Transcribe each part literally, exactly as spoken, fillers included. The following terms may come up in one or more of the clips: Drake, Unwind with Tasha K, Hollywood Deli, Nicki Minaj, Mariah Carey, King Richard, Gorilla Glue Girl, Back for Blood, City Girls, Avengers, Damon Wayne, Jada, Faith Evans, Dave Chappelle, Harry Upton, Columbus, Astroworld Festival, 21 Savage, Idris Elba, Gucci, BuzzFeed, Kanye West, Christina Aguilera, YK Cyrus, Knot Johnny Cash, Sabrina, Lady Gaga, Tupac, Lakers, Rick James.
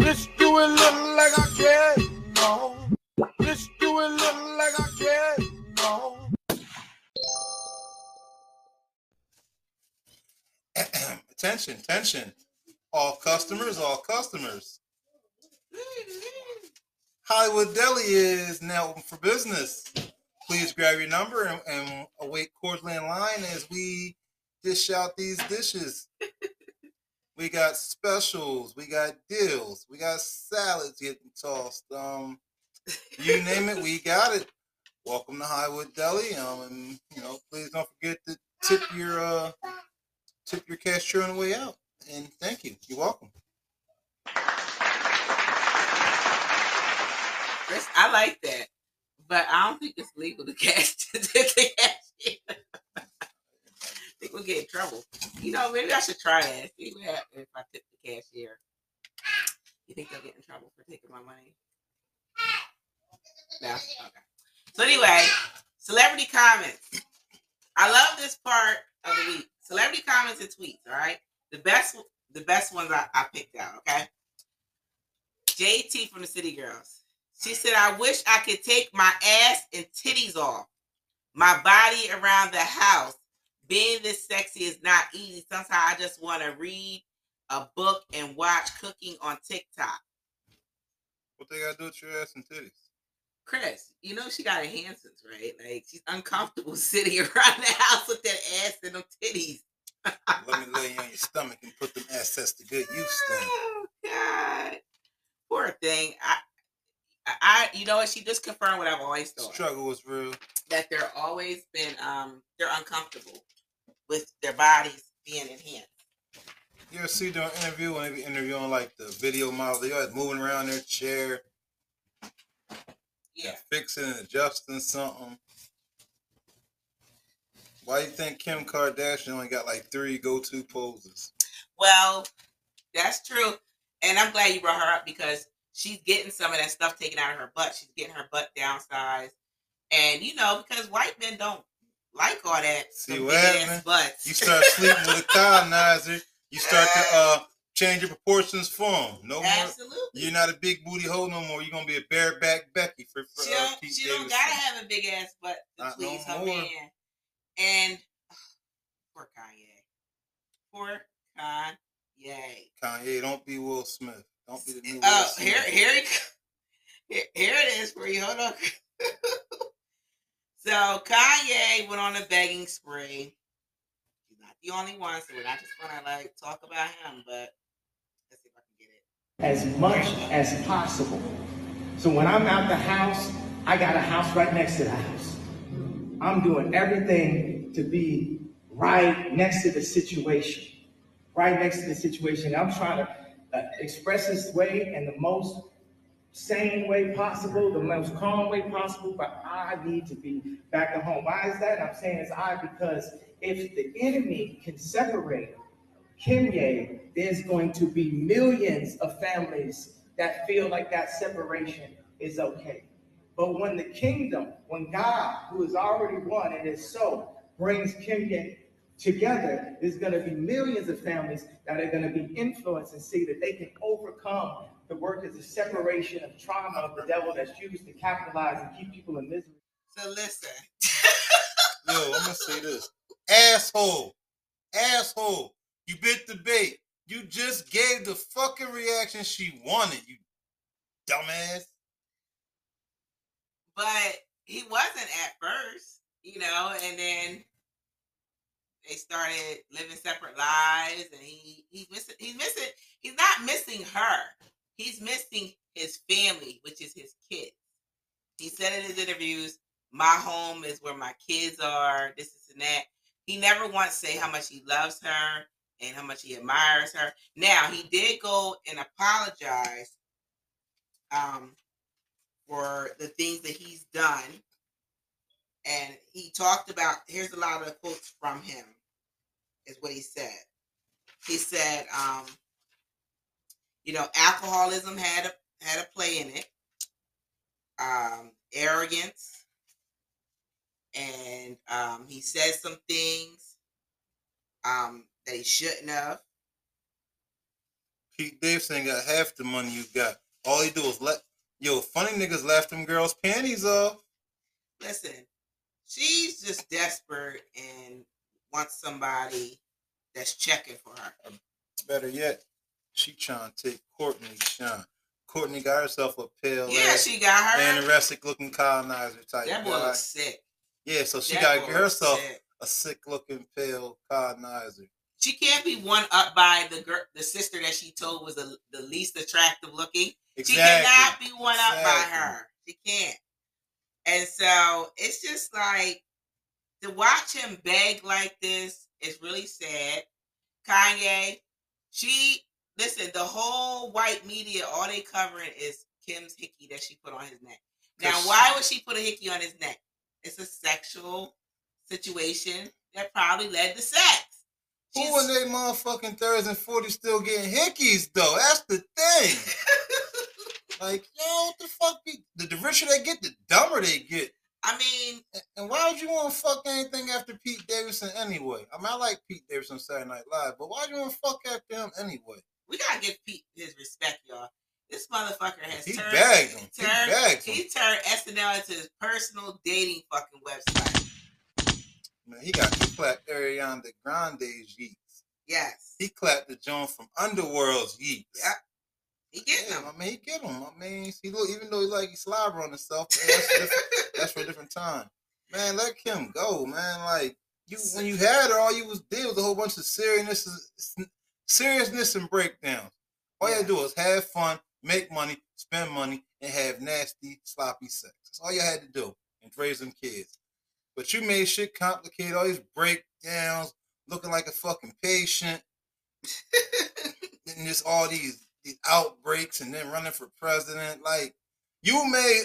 Just do it look like I care, no. Just do it look like I care, no. Attention, attention. All customers, all customers. Hollywood Deli is now open for business. Please grab your number and, and await cordially in line as we dish out these dishes. We got specials, we got deals, we got salads getting tossed. Um, you name it, we got it. Welcome to Hollywood Deli. Um, and you know, please don't forget to tip your uh, tip your cashier on the way out. And thank you. You're welcome. I like that, but I don't think it's legal to cash the cashier. I think we'll get in trouble. You know, maybe I should try that. See what happens if I tip the cashier. You think they'll get in trouble for taking my money? No? Okay. So anyway, celebrity comments. I love this part of the week. Celebrity comments and tweets, all right? The best the best ones I, I picked out, okay? J T from the City Girls. She said, I wish I could take my ass and titties off. My body around the house. Being this sexy is not easy. Sometimes I just want to read a book and watch cooking on TikTok. What they got to do with your ass and titties? Chris, you know she got enhancements, right? Like, she's uncomfortable sitting around the house with that ass and them titties. Let me lay you on your stomach and put them assets to good use then. Oh, God. Poor thing. I, I, you know what? She just confirmed what I've always thought. Struggle was real. That they're always been, um, they're uncomfortable with their bodies being enhanced. You ever see during an interview, when they be interviewing like the video model, they always moving around their chair. Yeah. And fixing and adjusting something. Why do you think Kim Kardashian only got like three go-to poses? Well, that's true. And I'm glad you brought her up because she's getting some of that stuff taken out of her butt. She's getting her butt downsized. And, you know, because white men don't like all that. See what happened? You start sleeping with a colonizer. You start to uh, change your proportions for them. No Absolutely. More. You're not a big booty hole no more. You're going to be a bareback Becky for, for she don't, uh, Pete Davidson. She don't got to have a big ass butt to not please no her more. Man. And oh, poor Kanye. Poor Kanye. Kanye, don't be Will Smith. Don't be the new uh, Will Smith. Here, here, here it is for you. Hold on. So Kanye went on a begging spree. He's not the only one, so we're not just gonna like talk about him, but let's see if I can get it. As much as possible. So when I'm out the house, I got a house right next to the house. I'm doing everything to be right next to the situation. Right next to the situation. I'm trying to uh, express this way in the most sane way possible, the most calm way possible, but I need to be back at home. Why is that? I'm saying it's I because if the enemy can separate Kanye, there's going to be millions of families that feel like that separation is okay. But when the kingdom, when God, who is already one and is so, brings Kanye together, there's going to be millions of families that are going to be influenced and see that they can overcome the work is the separation of trauma of the devil that's used to capitalize and keep people in misery. So listen. Yo, I'm going to say this. Asshole. Asshole. You bit the bait. You just gave the fucking reaction she wanted, you dumbass. But he wasn't at first, you know, and then they started living separate lives, and he he's missing, he's missing, he's not missing her. He's missing his family, which is his kids. He said in his interviews, my home is where my kids are, this, this, and that. He never once said how much he loves her and how much he admires her. Now, he did go and apologize um, for the things that he's done. And he talked about, here's a lot of the quotes from him, is what he said. He said, um, you know, alcoholism had a, had a play in it, um, arrogance, and um, he said some things um, that he shouldn't have. Pete Davidson ain't got half the money you got. All he do is let yo funny niggas laugh them girls' panties off. Listen, she's just desperate and wants somebody that's checking for her. Better yet, she trying to take Courtney Shine. Courtney got herself a pill. Yeah, ass, she got her anorexic looking colonizer type. That boy guy. Looks sick. Yeah, so she that got herself sick. A sick looking pill colonizer. She can't be one up by the girl, the sister that she told was the, the least attractive looking. Exactly. She cannot be one exactly. up by her. She can't. And so it's just like to watch him beg like this is really sad. Kanye, she listen, the whole white media, all they covering is Kim's hickey that she put on his neck. Now, why would she put a hickey on his neck? It's a sexual situation that probably led to sex. She's... Who in they motherfucking thirds and forties still getting hickeys, though? That's the thing. Like, yo, what the fuck? Be... The, the richer they get, the dumber they get. I mean... And, and why would you want to fuck anything after Pete Davidson anyway? I mean, I like Pete Davidson Saturday Night Live, but why do you want to fuck after him anyway? We got to give Pete his respect, y'all. This motherfucker has he turned... Bagged him. He turned, bagged him. He turned S N L into his personal dating fucking website. Man, he got to clap Ariana Grande's yeets. Yes. He clapped the joint from Underworld's yeets. Yep. He get yeah, them. I mean, he get them. I mean, he look, even though he like he slobber on himself, man, that's, that's for a different time. Man, let Kim go, man. Like you, when you had her, all you was did was a whole bunch of seriousness, seriousness and breakdowns. All yeah. you do is have fun, make money, spend money, and have nasty, sloppy sex. That's all you had to do, and raise them kids. But you made shit complicated, all these breakdowns, looking like a fucking patient, and just all these, these outbreaks, and then running for president. Like, you made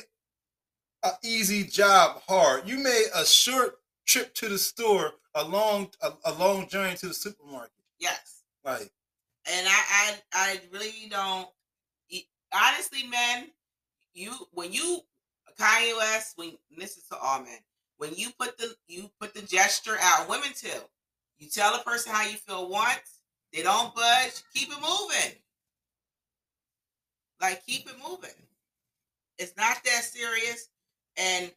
an easy job hard. You made a short trip to the store a long, a, a long journey to the supermarket. Yes. Like. And I, I, I really don't, honestly, man, you, when you, Kanye West, when, this is to all men, when you put the you put the gesture out, women too. You tell a person how you feel once, they don't budge. Keep it moving. Like keep it moving. It's not that serious, and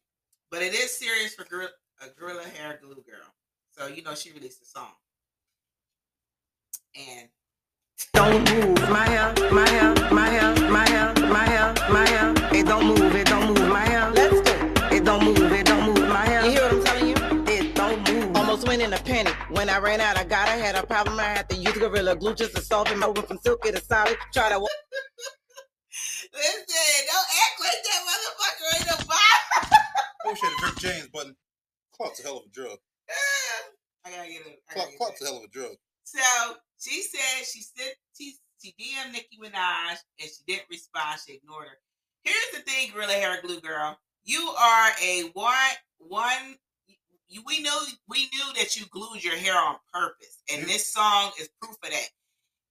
but it is serious for gorilla, a gorilla hair glue girl. So you know she released a song. And don't move, my hair, my hair, my hair, my hair, my hair, my hair. It don't move, it don't move, my hair. Let's go. It don't move, it don't move. You hear what I'm telling you? It don't move. Almost went in a penny. When I ran out, I got I had a problem. I had to use Gorilla Glue just to solve it. I went from silky to solid. Try to... Listen, don't act like that motherfucker in the box. Oh, shit, the Rick James button. Clock's a hell of a drug. I gotta get it. Clock, get clock's it. A hell of a drug. So, she said she sent, she, she D M'd Nicki Minaj, and she didn't respond. She ignored her. Here's the thing, Gorilla Hair Glue Girl. You are a one, one. You, we knew we knew that you glued your hair on purpose, and mm-hmm. this song is proof of that.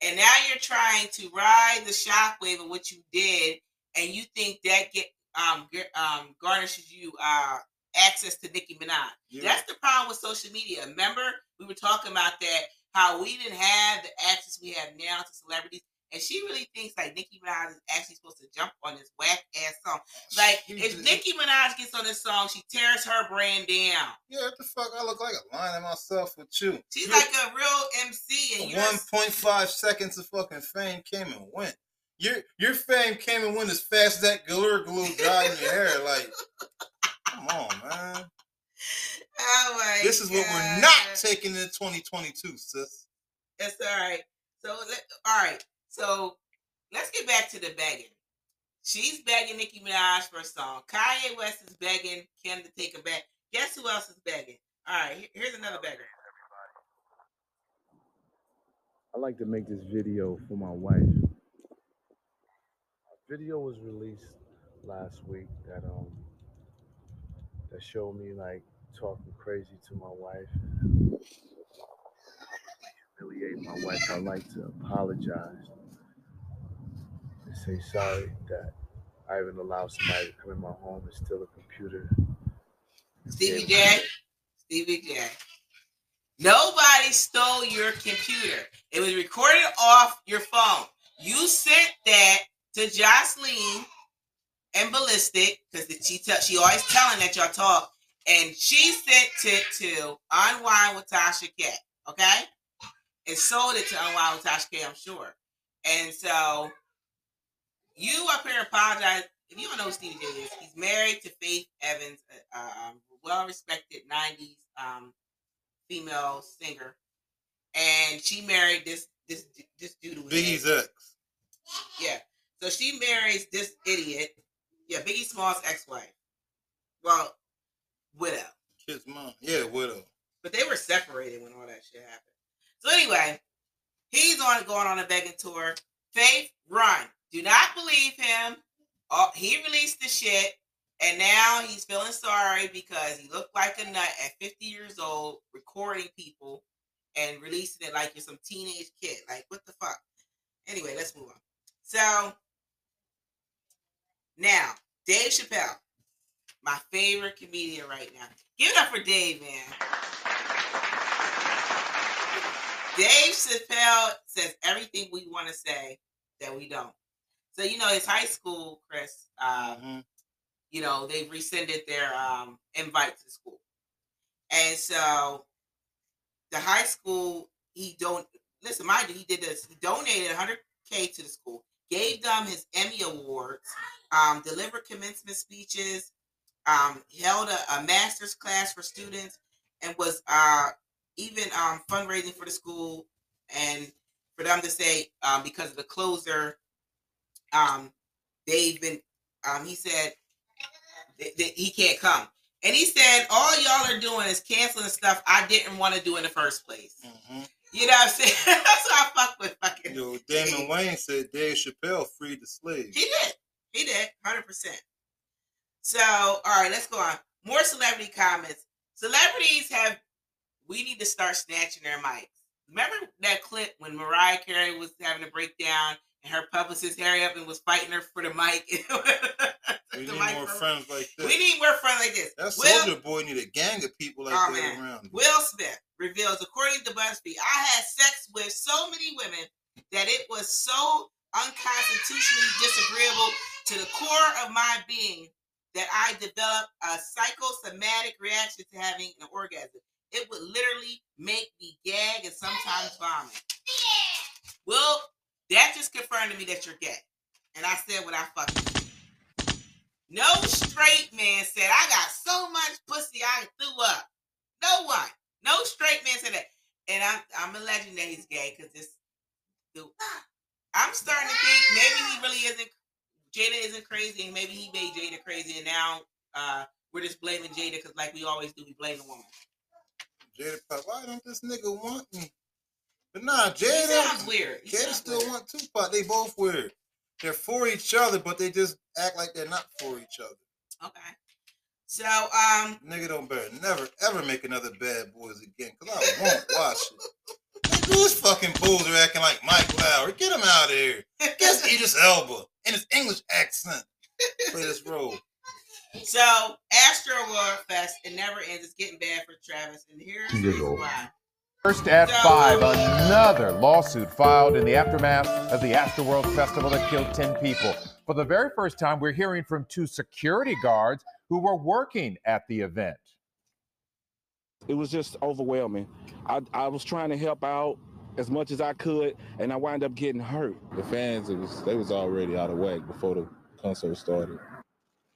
And now you're trying to ride the shockwave of what you did, and you think that get um, um garnishes you uh access to Nicki Minaj. Yeah. That's the problem with social media. Remember, we were talking about that, how we didn't have the access we have now to celebrities. And she really thinks like Nicki Minaj is actually supposed to jump on this whack ass song. Like if Nicki Minaj gets on this song, she tears her brand down. Yeah, what the fuck? I look like a lion in myself with you. She's you're, like a real M C, and one point five seconds of fucking fame came and went. Your your fame came and went as fast as that Gorilla Glue got in your hair. Like, come on, man. Oh my This is God. What we're not taking in twenty twenty-two, sis. That's all right. So let, all right. So let's get back to the begging. She's begging Nicki Minaj for a song. Kanye West is begging Kim to take her back. Guess who else is begging? All right, here's another beggar. I like to make this video for my wife. A video was released last week that um that showed me like talking crazy to my wife. I humiliate my wife. I like to apologize. Say sorry that I even allowed somebody to come in my home and steal a computer. Stevie J, Stevie J. Nobody stole your computer. It was recorded off your phone. You sent that to Jocelyn and Ballistic, because she tell, she always telling that y'all talk, and she sent it to Unwind with Tasha K, okay? And sold it to Unwind with Tasha K, I'm sure. And so you up here apologize. If you don't know who Stevie J is, he's married to Faith Evans, a um, well-respected nineties um, female singer. And she married this this this dude. Biggie's ex. Yeah. So she marries this idiot. Yeah, Biggie Smalls' ex-wife. Well, widow. His mom. Yeah, widow. But they were separated when all that shit happened. So anyway, he's on going on a begging tour. Faith, run. Do not believe him. Oh, he released the shit, and now he's feeling sorry because he looked like a nut at fifty years old, recording people and releasing it like you're some teenage kid. Like, what the fuck? Anyway, let's move on. So, now, Dave Chappelle, my favorite comedian right now. Give it up for Dave, man. Dave Chappelle says everything we want to say that we don't. So, you know, his high school, Chris, um, mm-hmm. you know, they've rescinded their um, invite to school. And so the high school, he don't, listen, mind you, he did this. He donated one hundred K to the school, gave them his Emmy Awards, um, delivered commencement speeches, um, held a, a master's class for students, and was uh, even um, fundraising for the school. And for them to say, um, because of the closer, Um, they've been, um, he said that th- he can't come. And he said, all y'all are doing is canceling stuff I didn't want to do in the first place. Mm-hmm. You know what I'm saying? That's what I fuck with fucking. Yo, Damon Wayne said Dave Chappelle freed the slaves. He did. He did. one hundred percent. So, all right, let's go on. More celebrity comments. Celebrities have, we need to start snatching their mics. Remember that clip when Mariah Carey was having a breakdown? And her publicist, Harry Upton, was fighting her for the mic. We the need mic more room. friends like this. We need more friends like this. That soldier Will, boy need a gang of people like oh, that man. around. Will Smith reveals, according to BuzzFeed, I had sex with so many women that it was so unconstitutionally disagreeable to the core of my being that I developed a psychosomatic reaction to having an orgasm. It would literally make me gag and sometimes vomit. Will... That just confirmed to me that you're gay. And I said what I fucking did. No straight man said, I got so much pussy I threw up. No one. No straight man said that. And I'm I'm alleging that he's gay because this dude. I'm starting to think maybe he really isn't, Jada isn't crazy, and maybe he made Jada crazy, and now uh, we're just blaming Jada because like we always do, we blame the woman. Jada, why don't this nigga want me? But nah, Jada sounds weird. He Jada sounds still weird. Want Tupac. They both weird. They're for each other, but they just act like they're not for each other. Okay. So, um... Nigga don't better never, ever make another Bad Boys again, because I won't watch it. Like, these fucking fools are acting like Mike Lowry. Get him out of here. Guess Idris Elba in his English accent. Play this role. So, Astro World Fest, it never ends. It's getting bad for Travis. And here's why. First at five, another lawsuit filed in the aftermath of the Astroworld Festival that killed ten people. For the very first time, we're hearing from two security guards who were working at the event. It was just overwhelming. I, I was trying to help out as much as I could, and I wound up getting hurt. The fans, it was, they was already out of whack before the concert started.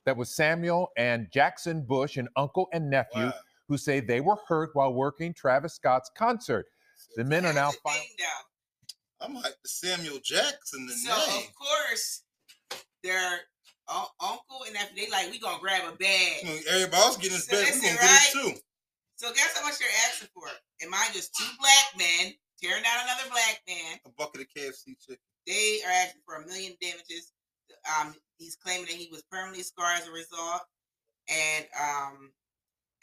That was Samuel and Jackson Bush, an uncle and nephew. Wow. Who say they were hurt while working Travis Scott's concert. The men are now fighting. I'm like Samuel Jackson. The so name. Of course, their uh, uncle and after they like, we gonna grab a bag. Everybody else getting his so bag. We gonna right? get it too. So guess how much they're asking for? And mine just two black men tearing down another black man. A bucket of K F C chicken. They are asking for a million damages. Um, he's claiming that he was permanently scarred as a result, and um.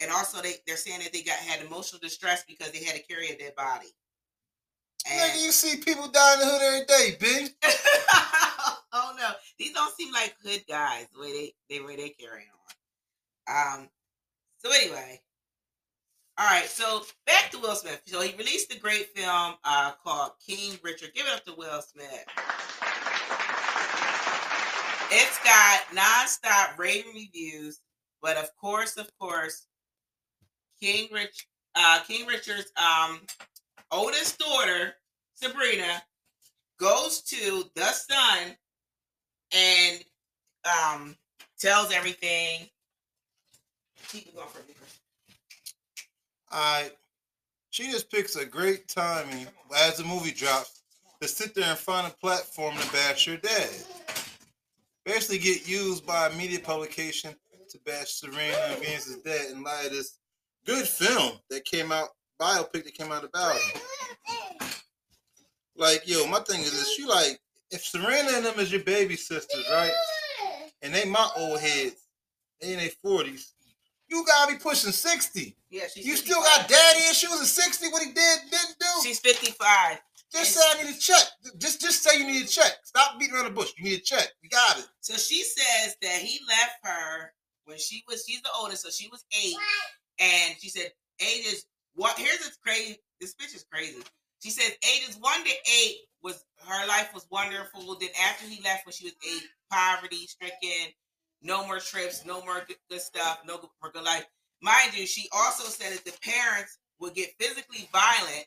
And also, they, they're saying that they got had emotional distress because they had to carry a dead body. And you see people die in the hood every day, bitch. Oh, no. These don't seem like hood guys, the way they, the way they carry on. Um. So, anyway. All right. So, back to Will Smith. So, he released a great film uh, called King Richard. Give it up to Will Smith. It's got nonstop raving reviews, but of course, of course, King Rich, uh, King Richard's um, oldest daughter, Sabrina, goes to the son and um, tells everything. Keep it going for me. Uh, she just picks a great timing as the movie drops to sit there and find a platform to bash your dad. Basically get used by a media publication to bash Serena and Venus' dad in light of this good film that came out, biopic that came out about him. Like, yo, my thing is this, you like, if Serena and them is your baby sisters, right? And they my old heads, they in their forties, you gotta be pushing sixty. Yeah, she's you fifty-five. Still got daddy issues at sixty, what he did, didn't do. She's fifty-five. Just and say I need a check. Just just say you need a check. Stop beating around the bush. You need a check. You got it. So she says that he left her when she was, she's the oldest, so she was eight. What? And she said, eight is, what? Here's this crazy, this bitch is crazy. She says eight is wonder, eight was, her life was wonderful. Then after he left when she was eight, poverty stricken, no more trips, no more good stuff, no more good life. Mind you, she also said that the parents would get physically violent,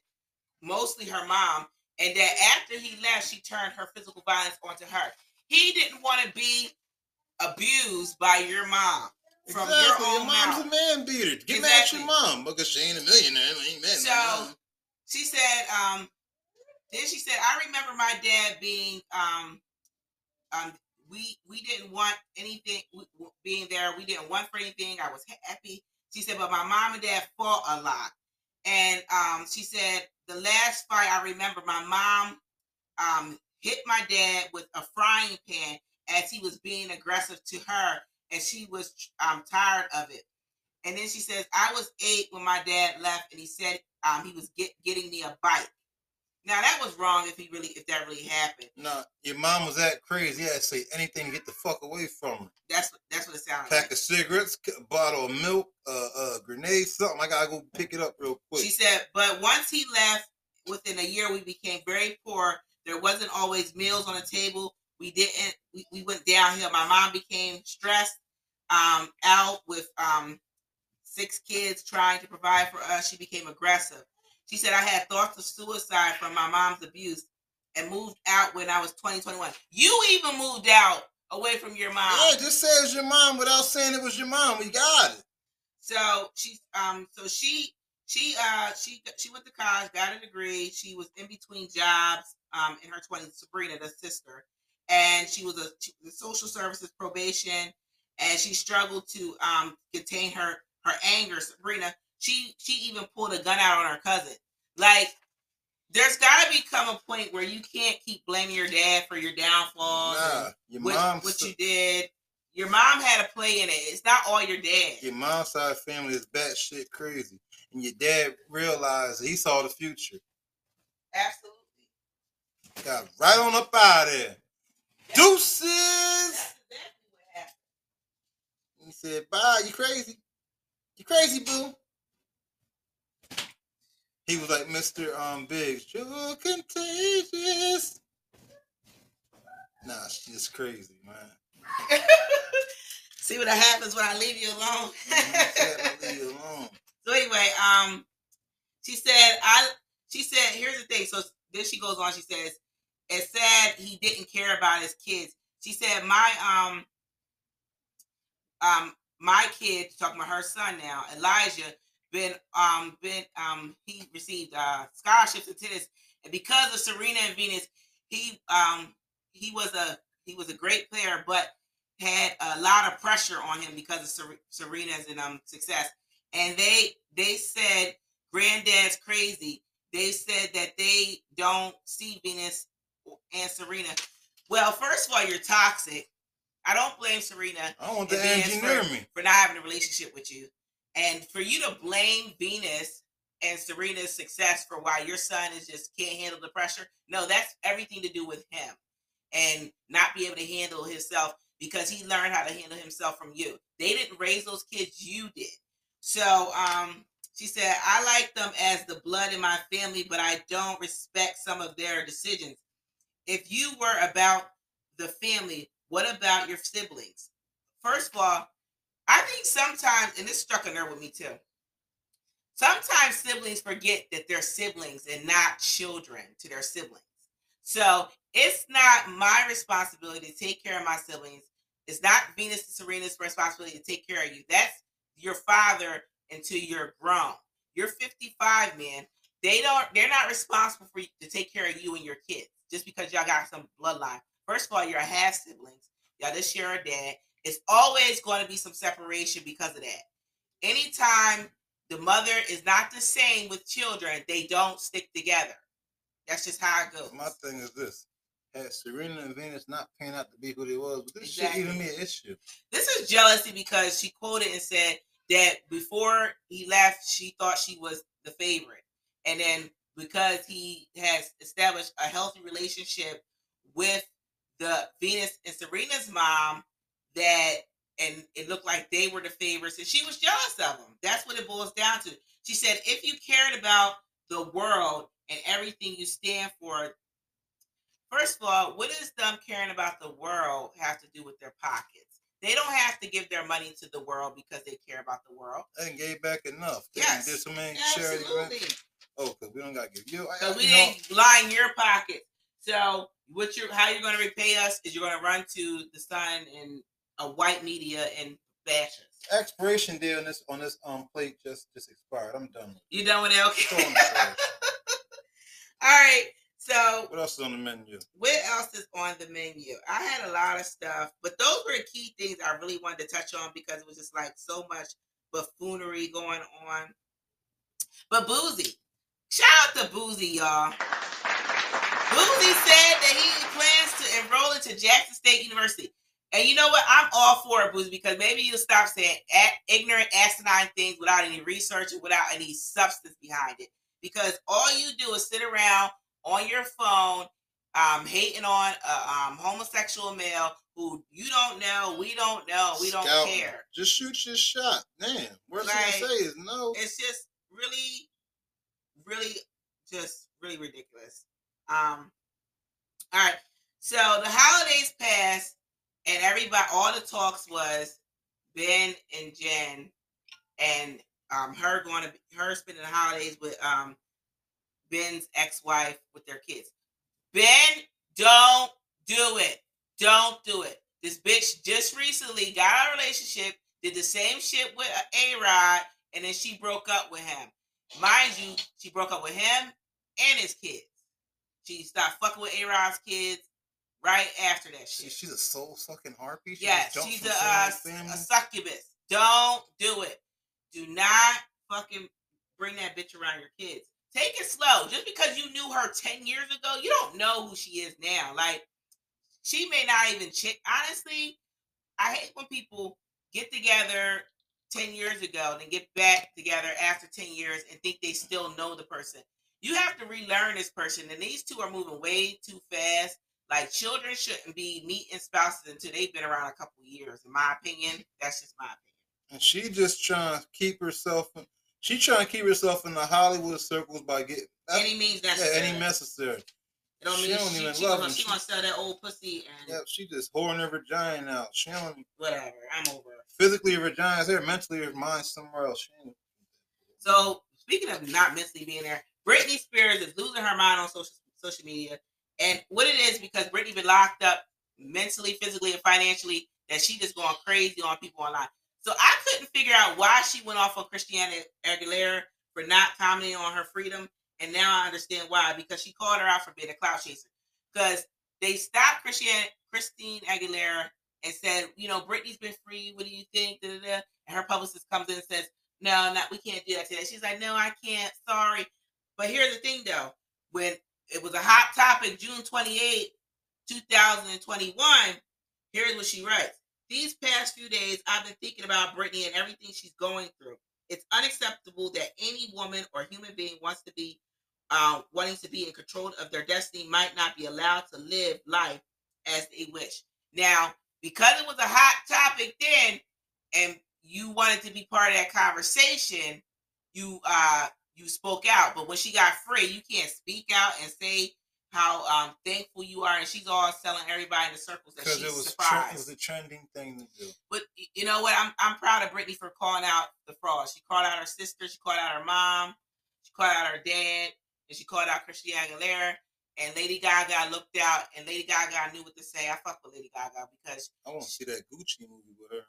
mostly her mom, and that after he left, she turned her physical violence onto her. He didn't want to be abused by your mom. From exactly. Your own your mom's mouth. A man beater. Get exactly. Mad at your mom because she ain't a millionaire. I ain't mad at so my mom. She said, um, then she said, I remember my dad being, um, um, we we didn't want anything, we, being there. We didn't want for anything. I was happy. She said, but my mom and dad fought a lot. And um, she said, the last fight I remember, my mom um, hit my dad with a frying pan as he was being aggressive to her, and she was um, tired of it. And then she says, I was eight when my dad left, and he said um, he was get, getting me a bike. Now that was wrong if he really, if that really happened. No, your mom was that crazy. Yeah, say anything to get the fuck away from her. That's what that's what it sounds like. Pack of cigarettes, a bottle of milk, uh, a grenade, something. I gotta go pick it up real quick. She said, but once he left, within a year we became very poor. There wasn't always meals on the table. We didn't. We, we went downhill. My mom became stressed um, out with um, six kids trying to provide for us. She became aggressive. She said, I had thoughts of suicide from my mom's abuse and moved out when I was twenty, twenty-one. You even moved out away from your mom. Yeah, just say it's your mom without saying it was your mom. We got it. So she, um, so she, she, uh, she, she went to college, got a degree. She was in between jobs, um, in her twenties, Sabrina, the sister, and she was a she was in social services probation, and she struggled to, um, contain her, her anger. Sabrina, She she even pulled a gun out on her cousin. Like, there's got to become a point where you can't keep blaming your dad for your downfall. Nah, your what, mom what you did. Your mom had a play in it. It's not all your dad. Your mom's side of family is batshit crazy, and your dad realized he saw the future. Absolutely. Got right on up out of there. That's, deuces. That's exactly what happened. He said, "Bye. You crazy? You crazy, boo." He was like, Mister Um, Biggs, you're contagious. Nah, she's just crazy, man. See what happens when I leave you alone. I leave you alone. So anyway, um, she said, I. She said, here's the thing. So then she goes on. She says, it's sad he didn't care about his kids. She said, my um, um, my kid, talking about her son now, Elijah. Been um been um he received uh scholarships in tennis, and because of Serena and Venus, he um he was a he was a great player, but had a lot of pressure on him because of Ser- Serena's and um success. And they they said granddad's crazy. They said that they don't see Venus and Serena. Well, first of all, you're toxic. I don't blame Serena. I don't want the engineer for, me for not having a relationship with you. And for you to blame Venus and Serena's success for why your son is just can't handle the pressure, no, that's everything to do with him and not be able to handle himself because he learned how to handle himself from you. They didn't raise those kids, you did. So um, she said, I like them as the blood in my family, but I don't respect some of their decisions. If you were about the family, What about your siblings? First of all, I think sometimes, and this struck a nerve with me too, sometimes siblings forget that they're siblings and not children to their siblings. So it's not my responsibility to take care of my siblings. It's not Venus and Serena's responsibility to take care of you. That's your father until you're grown. You're fifty-five, man. They don't, they're not responsible for you to take care of you and your kids just because y'all got some bloodline. First of all, you're half siblings. Y'all just share a dad. It's always going to be some separation because of that. Anytime the mother is not the same with children, they don't stick together. That's just how it goes. My thing is this. Had Serena and Venus not panned out to be who they was, but this exactly. shit even be an issue. This is jealousy because she quoted and said that before he left, she thought she was the favorite. And then because he has established a healthy relationship with the Venus and Serena's mom, that and it looked like they were the favorites, and she was jealous of them. That's what it boils down to. She said, if you cared about the world and everything you stand for, first of all, what does them caring about the world have to do with their pockets? They don't have to give their money to the world because they care about the world. They gave back enough. They yes, did so many absolutely. Charity grants. Oh, because we don't got to give you. So we you didn't know. Line your pocket. So what you're, how you're going to repay us is you're going to run to the sun and a white media and bash us. Expiration deal on this on this um plate just, just expired. I'm done with it. You done with it? Okay. All right. So what else is on the menu? What else is on the menu? I had a lot of stuff, but those were the key things I really wanted to touch on because it was just like so much buffoonery going on. But Boozy. Shout out to Boozy, y'all. Boozy said that he plans to enroll into Jackson State University. And you know what? I'm all for it, Boozy, because maybe you'll stop saying ignorant, asinine things without any research and without any substance behind it. Because all you do is sit around on your phone um, hating on a um, homosexual male who you don't know, we don't know, we don't Scout. care. Just shoot your shot. Damn. Worst like, thing to say is no. It's just really, really, just really ridiculous. Um, all right. So the holidays passed, and everybody, all the talks was Ben and Jen, and um, her going to her spending the holidays with um Ben's ex-wife with their kids. Ben, don't do it. Don't do it. This bitch just recently got out of a relationship, did the same shit with A-Rod, and then she broke up with him. Mind you, she broke up with him and his kids. She stopped fucking with A-Rod's kids right after that shit. She's a soul-sucking harpy? She yeah, she's a, uh, a succubus. Don't do it. Do not fucking bring that bitch around your kids. Take it slow. Just because you knew her ten years ago, you don't know who she is now. Like, she may not even check. Honestly, I hate when people get together ten years ago and then get back together after ten years and think they still know the person. You have to relearn this person, and these two are moving way too fast. Like, children shouldn't be meeting spouses until they've been around a couple years. In my opinion, that's just my opinion. And she just trying to keep herself. In, she trying to keep herself in the Hollywood circles by getting any means necessary. Yeah, any necessary. It don't she mean don't she, even she, love gonna, she gonna sell that old pussy. And yep, she just whoring her vagina out. She don't. Whatever. I'm over. Physically, her vagina's there. Mentally, her mind's somewhere else. She ain't. So speaking of not mentally being there. Britney Spears is losing her mind on social social media. And what it is, because Britney been locked up mentally, physically, and financially, that she just going crazy on people online. So I couldn't figure out why she went off on Christina Aguilera for not commenting on her freedom. And now I understand why, because she called her out for being a clout chaser. Because they stopped Christina, Christine Aguilera and said, you know, Britney's been free. What do you think? Da, da, da. And her publicist comes in and says, no, not, we can't do that today. She's like, no, I can't. Sorry. But here's the thing, though. When it was a hot topic, June twenty-eighth, two thousand twenty-one, here's what she writes. These past few days, I've been thinking about Britney and everything she's going through. It's unacceptable that any woman or human being wants to be, uh, wanting to be in control of their destiny might not be allowed to live life as they wish. Now, because it was a hot topic then, and you wanted to be part of that conversation, you... uh. You spoke out, but when she got free, you can't speak out and say how um, thankful you are. And she's all telling everybody in the circles that she's it was surprised. Tr- it was a trending thing to do. But you know what? I'm I'm proud of Britney for calling out the fraud. She called out her sister. She called out her mom. She called out her dad. And she called out Christina Aguilera. And Lady Gaga looked out. And Lady Gaga knew what to say. I fuck with Lady Gaga because... I want to see that Gucci movie with her.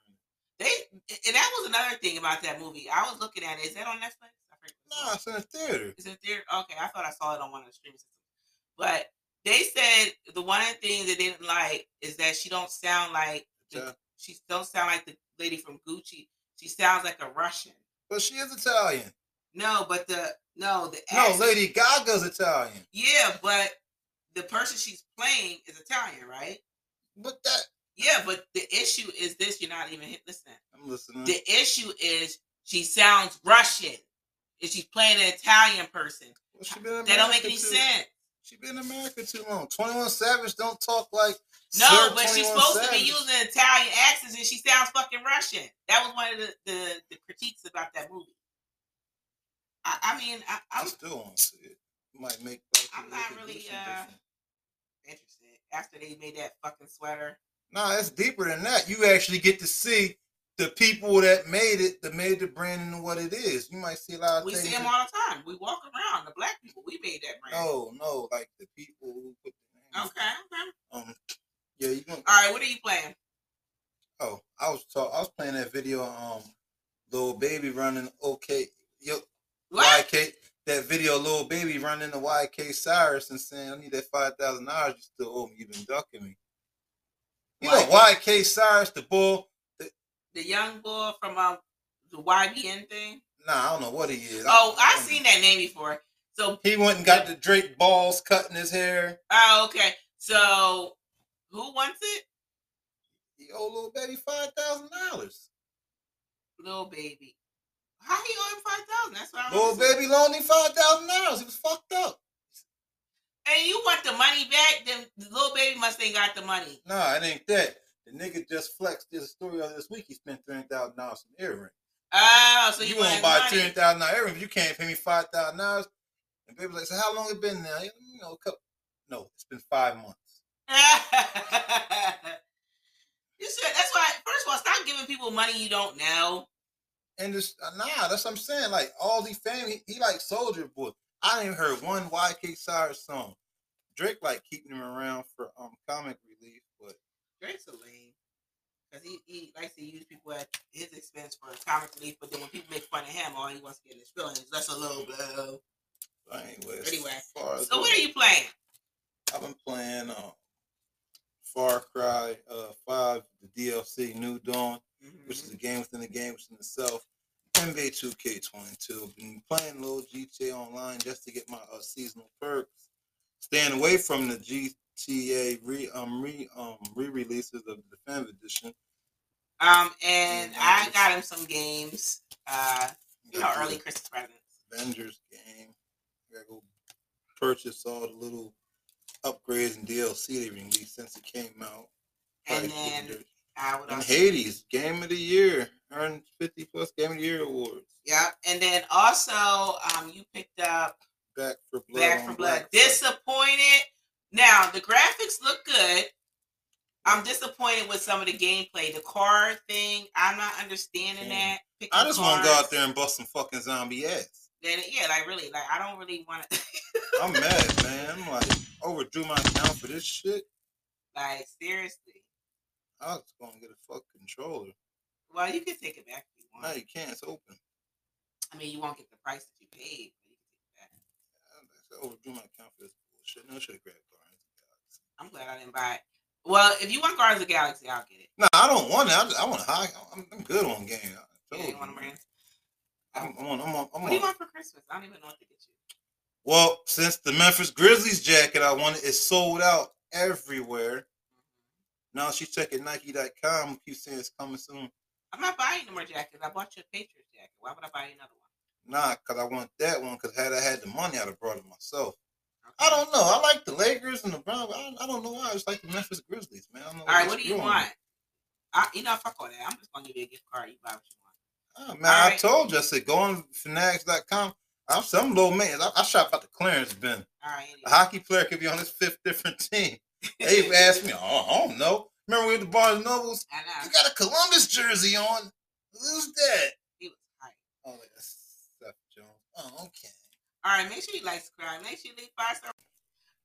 They And that was another thing about that movie. I was looking at it. Is that on Netflix? No, it's in a theater. It's in a theater? Okay, I thought I saw it on one of the streaming systems. But they said the one of the things they didn't like is that she don't sound like the, she don't sound like the lady from Gucci. She sounds like a Russian. Well, she is Italian. No, but the no the no accent, Lady Gaga's Italian. Yeah, but the person she's playing is Italian, right? But that yeah, but the issue is this: you're not even listening. I'm listening. The issue is she sounds Russian. Is she playing an Italian person? Well, she been in that don't make any too. sense. She's been in America too long. twenty-one Savage don't talk like no, Sir but she's supposed Savage. to be using Italian accents, and she sounds fucking Russian. That was one of the, the, the critiques about that movie. I, I mean, I, I, I still want to see it. Might make. I'm not really uh, interested after they made that fucking sweater. No, it's deeper than that. You actually get to see the people that made it, that made the brand into what it is. You might see a lot of we things. We see them all the time. We walk around. The black people, we made that brand. No, no, like the people who put the name. Okay, okay. Um, yeah, you gonna... All right, what are you playing? Oh, I was talk- I was playing that video, um, Lil Baby running okay, yo, what? Y K, that video, Lil Baby running the Y K Cyrus and saying, I need that five thousand dollars you still owe me, you've been ducking me. You know, Y K Cyrus, the bull. The young boy from uh, the Y B N thing? Nah, I don't know what he is. Oh, I've seen that name before. So he went and got the Drake balls cut in his hair. Oh, okay. So who wants it? He owe Lil Baby five thousand dollars. Lil Baby. How he owe him five thousand dollars? That's what I Lil Baby loaned him five thousand dollars. He was fucked up. And you want the money back? Then Lil Baby must ain't got the money. Nah, it ain't that. The nigga just flexed. There's a story on this week. He spent three hundred thousand dollars on earrings. Oh, so you, you want to buy three hundred thousand dollars earrings? You can't pay me five thousand dollars. And baby's like, so how long it been now? You know, a couple. No, it's been five months. You said that's why. First of all, stop giving people money you don't know. And this, nah, that's what I'm saying. Like all these family, he, he like Soldier Boy. I ain't heard one Y K Cyrus song. Drake like keeping him around for um comic relief, but. Drake's a lame because he, he likes to use people at his expense for comic relief, but then when people make fun of him, all he wants to get in his feelings. That's a low blow. Anyway, anyway so what are you playing? I've been playing uh, Far Cry uh, five, the D L C, New Dawn, mm-hmm. which is a game within a game within itself. N B A two K twenty-two. I've been playing little G T A Online just to get my uh, seasonal perks. Staying away from the G T A. T A re um re um re-releases of the defense edition. Um and I got him some games. Uh you know, early Christmas presents. Avengers game. I gotta go purchase all the little upgrades and D L C they released since it came out. Probably and then their... I would and also... Hades, Game of the Year, earned fifty plus Game of the Year awards. Yeah, and then also um you picked up Back for Blood. Back for Blood. Black Disappointed. Black. Now, the graphics look good. I'm disappointed with some of the gameplay. The car thing, I'm not understanding that. Picking I just cars. want to go out there and bust some fucking zombie ass. Then, yeah, like, really. Like, I don't really want to. I'm mad, man. I'm, like, overdrew my account for this shit. Like, seriously. I was going to get a fucking controller. Well, you can take it back if you want. No, you can't. It's open. I mean, you won't get the price that you paid, but you can take it back. Yeah, I overdrew my account for this bullshit. No, I should have grabbed it. I'm glad I didn't buy it. Well, if you want Guardians of the Galaxy, I'll get it. No, I don't want it. I, just, I want high. I'm, I'm good on game. I yeah, you want brands? I'm, I'm on. I'm on. I'm what on. do you want for Christmas? I don't even know what to get you. Well, since the Memphis Grizzlies jacket I wanted is sold out everywhere, mm-hmm. now she's checking Nike dot com. Keep saying it's coming soon. I'm not buying no more jackets. I bought you a Patriots jacket. Why would I buy another one? Nah, because I want that one. Because had I had the money, I'd have brought it myself. I don't know. I like the Lakers and the Browns. I, I don't know why. It's like the Memphis Grizzlies, man. I don't know all right, what do you want? I, you know, fuck all that. I'm just going to give you a gift card. You buy what you want. Oh, man, all I right. told you. I said, go on Fanatics dot com. I'm some low man. I, I shop out the clearance bin. All right. A hockey player could be on his fifth different team. They asked me, oh, I don't know. Remember we were at the Barnes and Nobles? I know. You got a Columbus jersey on. Who's that? He was hype. Oh, like that's Seth Jones. Oh, okay. All right. Make sure you like, subscribe. Make sure you leave five star.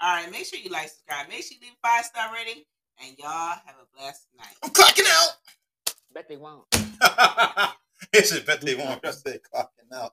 All right. Make sure you like, subscribe. Make sure you leave five star rating. And y'all have a blessed night. I'm clocking out. Bet they won't. It's a bet they won't. I said clocking out.